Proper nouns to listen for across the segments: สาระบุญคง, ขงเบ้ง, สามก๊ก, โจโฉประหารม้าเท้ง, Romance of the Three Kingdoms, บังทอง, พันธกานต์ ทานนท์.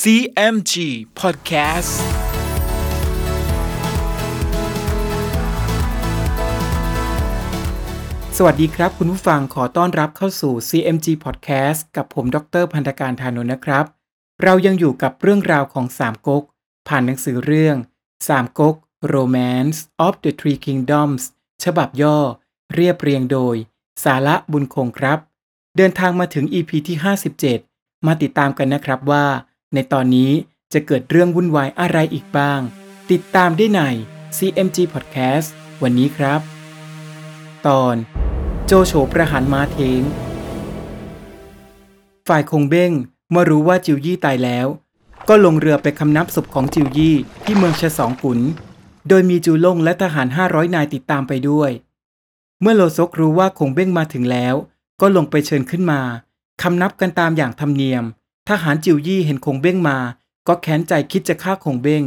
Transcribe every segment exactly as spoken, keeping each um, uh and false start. ซี เอ็ม จี Podcastสวัสดีครับคุณผู้ฟังขอต้อนรับเข้าสู่ ซี เอ็ม จี Podcast กับผมดร.ภัณฑการธานนท์นะครับเรายังอยู่กับเรื่องราวของสามก๊กผ่านหนังสือเรื่องสามก๊ก Romance of the Three Kingdoms ฉบับย่อเรียบเรียงโดยสาระบุญคงครับเดินทางมาถึง อี พี ที่ห้าสิบเจ็ดมาติดตามกันนะครับว่าในตอนนี้จะเกิดเรื่องวุ่นวายอะไรอีกบ้างติดตามได้ใน ซี เอ็ม จี Podcast วันนี้ครับตอนโจโฉประหารม้าเท้งฝ่ายคงเบ้งเมื่อรู้ว่าจิวยี่ตายแล้วก็ลงเรือไปคำนับศพของจิวยี่ที่เมืองชะสองกุนโดยมีจูล่งและทหารห้าร้อยนายติดตามไปด้วยเมื่อโลซกรู้ว่าคงเบ้งมาถึงแล้วก็ลงไปเชิญขึ้นมาคำนับกันตามอย่างธรรมเนียมทหารจิวยี่เห็นคงเบ้งมาก็แค้นใจคิดจะฆ่าคงเบ้ง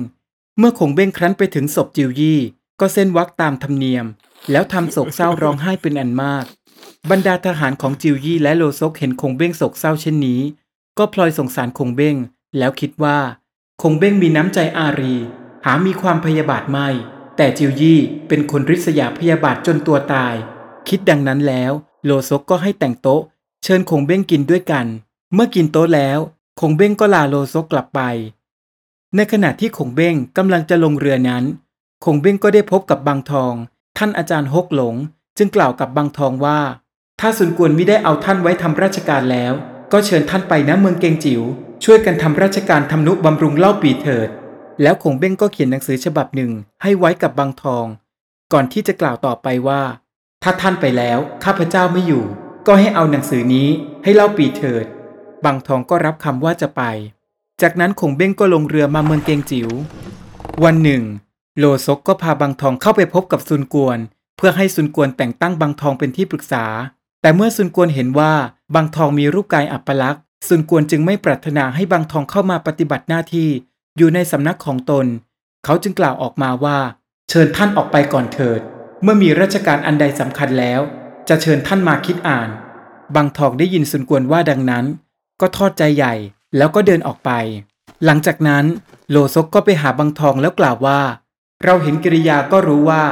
เมื่อคงเบ้งครั้นไปถึงศพจิวยี่ก็เส้นวรรคตามธรรมเนียมแล้วทำโศกเศร้าร้องไห้เป็นอันมากบรรดาทหารของจิวยี่และโลซกเห็นคงเบ้งโศกเศร้าเช่นนี้ก็พลอยสงสารคงเบ้งแล้วคิดว่าคงเบ้งมีน้ำใจอารีหามีความพยาบาทไม่แต่จิวยี่เป็นคนริษยาพยาบาทจนตัวตายคิดดังนั้นแล้วโลซกก็ให้แต่งโต๊ะเชิญคงเบ้งกินด้วยกันเมื่อกินโต๊ะแล้วคงเบ้งก็ลาโลซกกลับไปในขณะที่คงเบ้งกำลังจะลงเรือนั้นคงเบ้งก็ได้พบกับบางทองท่านอาจารย์ฮกหลงจึงกล่าวกับบางทองว่าถ้าสุนกวนมิได้เอาท่านไว้ทำราชการแล้วก็เชิญท่านไปณเมืองเกงจิ๋วช่วยกันทำราชการทำนุบำรุงเล่าปีเถิดแล้วคงเบ้งก็เขียนหนังสือฉบับหนึ่งให้ไว้กับบางทองก่อนที่จะกล่าวต่อไปว่าถ้าท่านไปแล้วข้าพเจ้าไม่อยู่ก็ให้เอาหนังสือนี้ให้เล่าปีเถิดบางทองก็รับคำว่าจะไปจากนั้นคงเบ้งก็ลงเรือมาเมืองเกงจิ๋ววันหนึ่งโลซกก็พาบางทองเข้าไปพบกับซุนกวนเพื่อให้ซุนกวนแต่งตั้งบางทองเป็นที่ปรึกษาแต่เมื่อซุนกวนเห็นว่าบางทองมีรูปกายอัปลักษณ์ซุนกวนจึงไม่ปรารถนาให้บางทองเข้ามาปฏิบัติหน้าที่อยู่ในสำนักของตนเขาจึงกล่าวออกมาว่าเชิญท่านออกไปก่อนเถิดเมื่อมีราชการอันใดสำคัญแล้วจะเชิญท่านมาคิดอ่านบางทองได้ยินซุนกวนว่าดังนั้นก็ทอดใจใหญ่แล้วก็เดินออกไปหลังจากนั้นโลซกก็ไปหาบางทองแล้วกล่าวว่าเราเห็นกิริยาก็รู้ว่า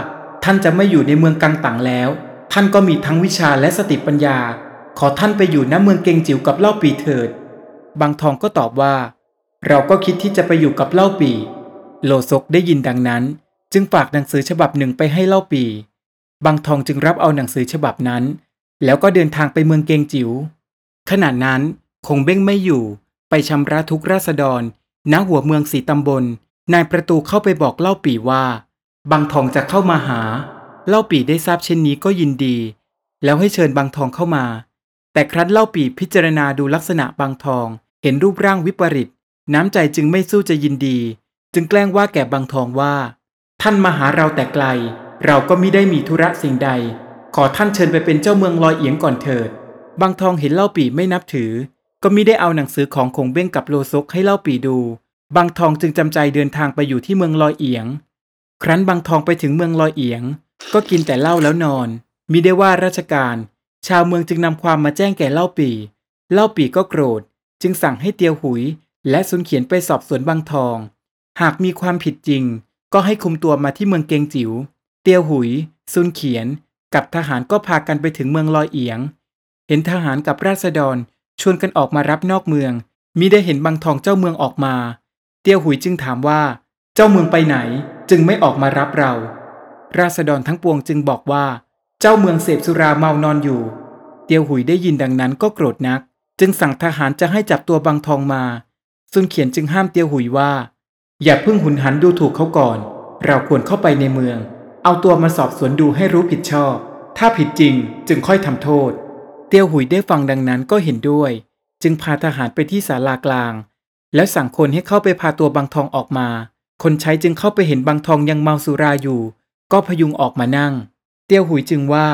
ท่านจะไม่อยู่ในเมืองกังตังแล้วท่านก็มีทั้งวิชาและสติปัญญาขอท่านไปอยู่ณเมืองเกงจิ๋วกับเล่าปีเถิดบางทองก็ตอบว่าเราก็คิดที่จะไปอยู่กับเล่าปีโลซกได้ยินดังนั้นจึงฝากหนังสือฉบับหนึ่งไปให้เล่าปีบางทองจึงรับเอาหนังสือฉบับนั้นแล้วก็เดินทางไปเมืองเกงจิ๋วขณะนั้นคงเบ้งไม่อยู่ไปชำระทุกราษฎรณหัวเมืองสีตำบลนายประตูเข้าไปบอกเล่าปี่ว่าบางทองจะเข้ามาหาเล่าปี่ได้ทราบเช่นนี้ก็ยินดีแล้วให้เชิญบางทองเข้ามาแต่ครั้นเล่าปี่พิจารณาดูลักษณะบางทองเห็นรูปร่างวิปริตน้ำใจจึงไม่สู้จะยินดีจึงแกล้งว่าแก่บางทองว่าท่านมาหาเราแต่ไกลเราก็มิได้มีธุระสิ่งใดขอท่านเชิญไปเป็นเจ้าเมืองลอยเอียงก่อนเถิดบางทองเห็นเล่าปี่ไม่นับถือก็มิได้เอาหนังสือของคงเบ้งกับโลซกให้เล่าปี่ดูบางทองจึงจำใจเดินทางไปอยู่ที่เมืองลอยเอียงครั้นบางทองไปถึงเมืองลอยเอียงก็กินแต่เหล้าแล้วนอนมิได้ว่าราชการชาวเมืองจึงนำความมาแจ้งแก่เล่าปี่เล่าปี่ก็โกรธจึงสั่งให้เตียวหุยและซุนเขียนไปสอบสวนบางทองหากมีความผิดจริงก็ให้คุมตัวมาที่เมืองเกงจิ๋วเตียวหุยซุนเขียนกับทหารก็พากันไปถึงเมืองลอยเอียงเห็นทหารกับราษฎรชวนกันออกมารับนอกเมืองมิได้เห็นบางทองเจ้าเมืองออกมาเตียวหุยจึงถามว่าเจ้าเมืองไปไหนจึงไม่ออกมารับเราราษฎรทั้งปวงจึงบอกว่าเจ้าเมืองเสพสุราเมานอนอยู่เตียวหุยได้ยินดังนั้นก็โกรธนักจึงสั่งทหารจะให้จับตัวบางทองมาซุนเขียนจึงห้ามเตียวหุยว่าอย่าเพิ่งหุนหันดูถูกเขาก่อนเราควรเข้าไปในเมืองเอาตัวมาสอบสวนดูให้รู้ผิดชอบถ้าผิดจริงจึงค่อยทำโทษเตียวหุยได้ฟังดังนั้นก็เห็นด้วยจึงพาทหารไปที่ศาลากลางแล้วสั่งคนให้เข้าไปพาตัวบางทองออกมาคนใช้จึงเข้าไปเห็นบางทองยังเมาสุราอยู่ก็พยุงออกมานั่งเตียวหุยจึงว่า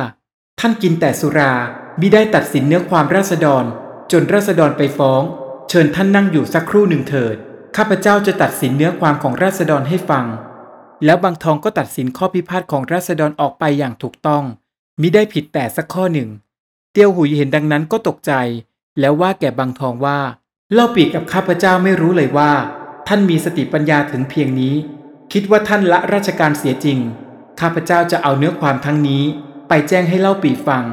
ท่านกินแต่สุรามิได้ตัดสินเนื้อความราษฎรจนราษฎรไปฟ้องเชิญท่านนั่งอยู่สักครู่หนึ่งเถิดข้าพเจ้าจะตัดสินเนื้อความของราษฎรให้ฟังแล้วบางทองก็ตัดสินข้อพิพาทของราษฎรออกไปอย่างถูกต้องมิได้ผิดแต่สักข้อหนึ่งเตียวหุยเห็นดังนั้นก็ตกใจแล้วว่าแก่บางทองว่า เล่าปี่กับข้าพเจ้าไม่รู้เลยว่าท่านมีสติปัญญาถึงเพียงนี้คิดว่าท่านละราชการเสียจริงข้าพเจ้าจะเอาเนื้อความทั้งนี้ไปแจ้งให้เล่าปี่ฟัง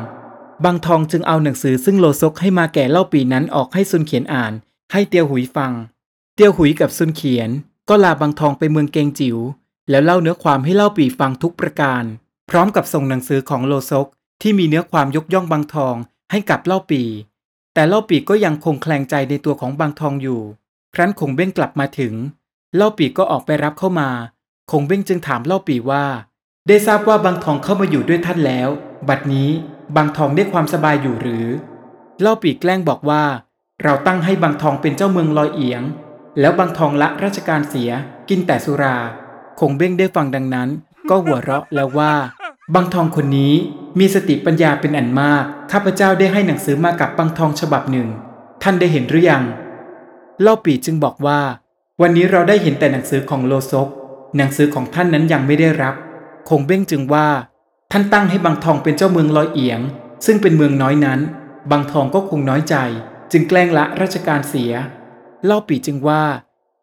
บางทองจึงเอาหนังสือซึ่งโลซกให้มาแก่เล่าปี่นั้นออกให้ซุนเขียนอ่านให้เตียวหุยฟังเตียวหุยกับซุนเขียนก็ลาบางทองไปเมืองเกงจิ๋วแล้วเล่าเนื้อความให้เล่าปี่ฟังทุกประการพร้อมกับส่งหนังสือของโลซกที่มีเนื้อความยกย่องบางทองให้กับเล่าปี่แต่เล่าปี่ก็ยังคงแคลงใจในตัวของบางทองอยู่ครั้นคงเบ้งกลับมาถึงเล่าปี่ก็ออกไปรับเข้ามาคงเบ้งจึงถามเล่าปี่ว่าได้ทราบว่าบางทองเข้ามาอยู่ด้วยท่านแล้วบัดนี้บางทองได้ความสบายอยู่หรือเล่าปี่แกล้งบอกว่าเราตั้งให้บางทองเป็นเจ้าเมืองลอยเอียงแล้วบางทองละราชการเสียกินแต่สุราคงเบ้งได้ฟังดังนั้นก็หัวเราะแล้วว่าบางทองคนนี้มีสติปัญญาเป็นอันมากข้าพเจ้าได้ให้หนังสือมากับบางทองฉบับหนึ่งท่านได้เห็นหรือยังเล่าปี่จึงบอกว่าวันนี้เราได้เห็นแต่หนังสือของโลซกหนังสือของท่านนั้นยังไม่ได้รับคงเบ้งจึงว่าท่านตั้งให้บางทองเป็นเจ้าเมืองลอยเอียงซึ่งเป็นเมืองน้อยนั้นบางทองก็คงน้อยใจจึงแกล้งละราชการเสียเล่าปี่จึงว่า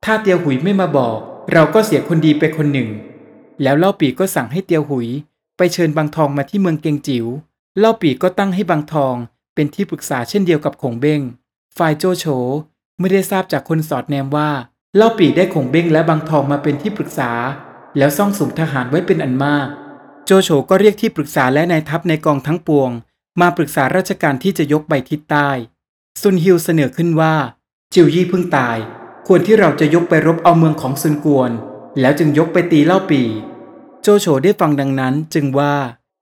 ถ้าเตียวหุยไม่มาบอกเราก็เสียคนดีไปคนหนึ่งแล้วเล่าปี่ก็สั่งให้เตียวหุยไปเชิญบางทองมาที่เมืองเกงจิ๋วเล่าปี่ก็ตั้งให้บางทองเป็นที่ปรึกษาเช่นเดียวกับคงเบ้งฝ่ายโจโฉไม่ได้ทราบจากคนสอดแนมว่าเล่าปี่ได้คงเบ้งและบางทองมาเป็นที่ปรึกษาแล้วซ่องสุมทหารไว้เป็นอันมากโจโฉก็เรียกที่ปรึกษาและนายทัพในกองทั้งปวงมาปรึกษาราชการที่จะยกไปทิศใต้ซุนฮิวเสนอขึ้นว่าจิวยี่เพิ่งตายควรที่เราจะยกไปรบเอาเมืองของซุนกวนแล้วจึงยกไปตีเล่าปี่โจโฉได้ฟังดังนั้นจึงว่า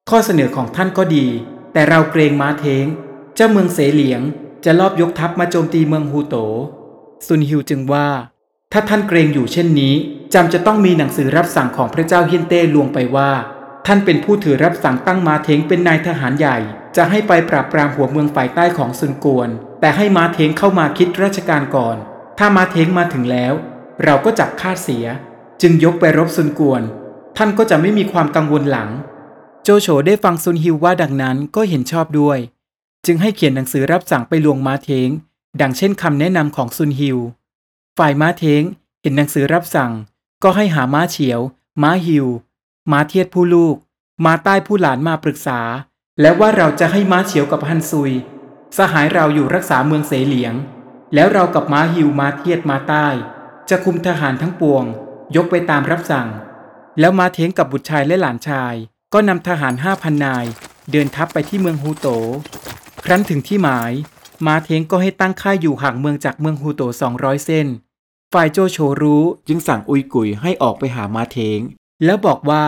ข้อเสนอของท่านก็ดีแต่เราเกรงม้าเท้งเจ้าเมืองเสเหลียงจะลอบยกทัพมาโจมตีเมืองฮูโตซุนฮิวจึงว่าถ้าท่านเกรงอยู่เช่นนี้จำจะต้องมีหนังสือรับสั่งของพระเจ้าเฮียนเต้ลวงไปว่าท่านเป็นผู้ถือรับสั่งตั้งม้าเท้งเป็นนายทหารใหญ่จะให้ไปปราบปรามหัวเมืองฝ่ายใต้ของซุนกวนแต่ให้ม้าเท้งเข้ามาคิดราชการก่อนถ้าม้าเท้งมาถึงแล้วเราก็จับฆ่าเสียจึงยกไปรบซุนกวนท่านก็จะไม่มีความกังวลหลังโจโฉได้ฟังซุนฮิวว่าดังนั้นก็เห็นชอบด้วยจึงให้เขียนหนังสือรับสั่งไปลวงม้าเท้งดังเช่นคำแนะนำของซุนฮิวฝ่ายม้าเท้งเห็นหนังสือรับสั่งก็ให้หาม้าเฉียวม้าฮิวม้าเทียดผู้ลูกม้าใต้ผู้หลานมาปรึกษาและว่าเราจะให้ม้าเฉียวกับฮันซุยสหายเราอยู่รักษาเมืองเสเหลียงแล้วเรากับม้าฮิวม้าเทียดม้าใต้จะคุมทหารทั้งปวงยกไปตามรับสั่งแล้วม้าเท้งกับบุตรชายและหลานชายก็นำทหาร ห้าพัน นายเดินทัพไปที่เมืองฮูโตครั้นถึงที่หมายม้าเท้งก็ให้ตั้งค่ายอยู่ห่างเมืองจากเมืองฮูโตสองร้อยเส้นฝ่ายโจโฉรู้จึงสั่งอุยกุยให้ออกไปหาม้าเท้งแล้วบอกว่า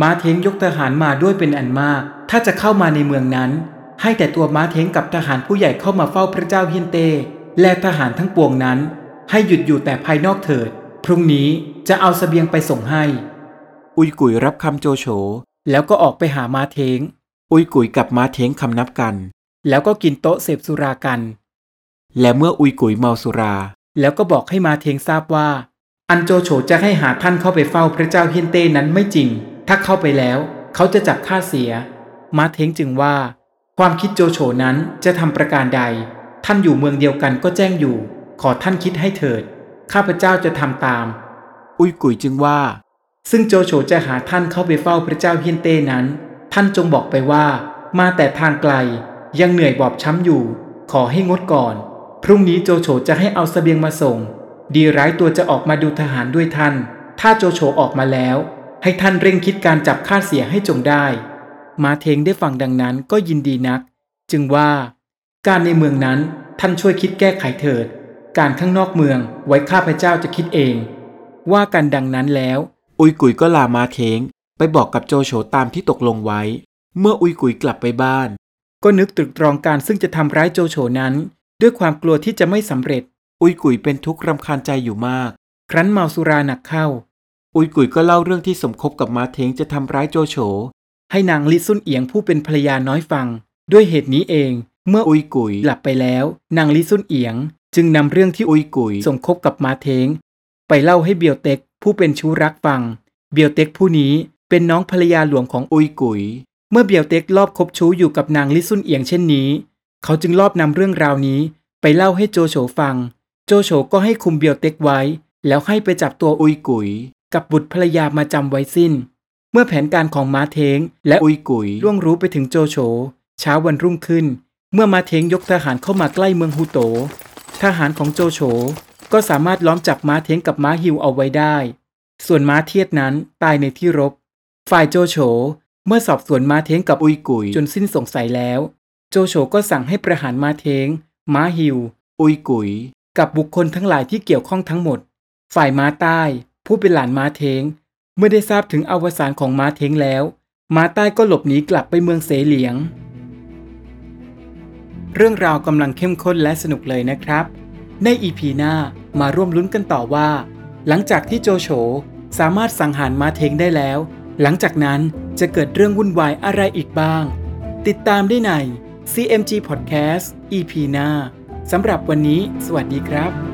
ม้าเท้งยกทหารมาด้วยเป็นอันมากถ้าจะเข้ามาในเมืองนั้นให้แต่ตัวม้าเท้งกับทหารผู้ใหญ่เข้ามาเฝ้าพระเจ้าเฮียนเต้และทหารทั้งปวงนั้นให้หยุดอยู่แต่ภายนอกเถิดพรุ่งนี้จะเอาเสบียงไปส่งให้อุยกุยรับคำโจโฉแล้วก็ออกไปหาม้าเท้งอุยกุยกับม้าเท้งคำนับกันแล้วก็กินโต๊ะเสพสุรากันและเมื่ออุยกุยเมาสุราแล้วก็บอกให้ม้าเท้งทราบว่าอันโจโฉจะให้หาท่านเข้าไปเฝ้าพระเจ้าเฮียนเต้นั้นไม่จริงถ้าเข้าไปแล้วเขาจะจับฆ่าเสียม้าเท้งจึงว่าความคิดโจโฉนั้นจะทำประการใดท่านอยู่เมืองเดียวกันก็แจ้งอยู่ขอท่านคิดให้เถิดข้าพเจ้าจะทำตามอุยกุยจึงว่าซึ่งโจโฉจะหาท่านเข้าไปเฝ้าพระเจ้าเฮียนเต้นั้นท่านจงบอกไปว่ามาแต่ทางไกลยังเหนื่อยบอบช้ำอยู่ขอให้งดก่อนพรุ่งนี้โจโฉจะให้เอาเสบียงมาส่งดีร้ายตัวจะออกมาดูทหารด้วยท่านถ้าโจโฉออกมาแล้วให้ท่านเร่งคิดการจับฆ่าเสียให้จงได้ม้าเท้งได้ฟังดังนั้นก็ยินดีนักจึงว่าการในเมืองนั้นท่านช่วยคิดแก้ไขเถิดการข้างนอกเมืองไว้ข้าพเจ้าจะคิดเองว่ากันดังนั้นแล้วอุยกุยก็ลาม้าเท้งไปบอกกับโจโฉตามที่ตกลงไว้เมื่ออุยกุยกลับไปบ้านก็นึกตรึกตรองการซึ่งจะทำร้ายโจโฉนั้นด้วยความกลัวที่จะไม่สำเร็จอุยกุยเป็นทุกข์รำคาญใจอยู่มากครั้นเมาสุราหนักเข้าอุยกุยก็เล่าเรื่องที่สมคบกับม้าเท้งจะทำร้ายโจโฉให้นางลิซุ่นเอียงผู้เป็นภรรยาน้อยฟังด้วยเหตุนี้เองเมื่ออุยกุยหลับไปแล้วนางลิซุ่นเอียงจึงนำเรื่องที่อุยกุยสมคบกับม้าเท้งไปเล่าให้เบียวเต็กผู้เป็นชู้รักฟังเบียวเต็กผู้นี้เป็นน้องภรรยาหลวงของอุยกุยเมื่อเบียวเต็กลอบคบชู้อยู่กับนางลิซุ่นเอียงเช่นนี้เขาจึงลอบนำเรื่องราวนี้ไปเล่าให้โจโฉฟัง โจโฉก็ให้คุมเบียวเต็กไว้แล้วให้ไปจับตัวอุยกุ๋ยกับบุตรภรรยามาจำไว้สิ้นเมื่อแผนการของม้าเท้งและอุยกุ๋ยล่วงรู้ไปถึงโจโฉเช้าวันรุ่งขึ้นเมื่อม้าเท้งยกทหารเข้ามาใกล้เมืองฮูโตทหารของโจโฉก็สามารถล้อมจับม้าเท้งกับม้าฮิวเอาไว้ได้ส่วนม้าเทียดนั้นตายในที่รบฝ่ายโจโฉเมื่อสอบสวนม้าเท้งกับอุยกุ๋ยจนสิ้นสงสัยแล้วโจโฉก็สั่งให้ประหารม้าเท้งม้าฮิวอุยกุ๋ยกับบุคคลทั้งหลายที่เกี่ยวข้องทั้งหมดฝ่ายม้าใต้ผู้เป็นหลานม้าเท้งเมื่อได้ทราบถึงอวสานของม้าเท้งแล้วม้าใต้ก็หลบหนีกลับไปเมืองเสเหลียงเรื่องราวกำลังเข้มข้นและสนุกเลยนะครับในอีพีหน้ามาร่วมลุ้นกันต่อว่าหลังจากที่โจโฉสามารถสังหารม้าเท้งได้แล้วหลังจากนั้นจะเกิดเรื่องวุ่นวายอะไรอีกบ้างติดตามได้ใน ซี เอ็ม จี Podcast อี พี หน้าสำหรับวันนี้สวัสดีครับ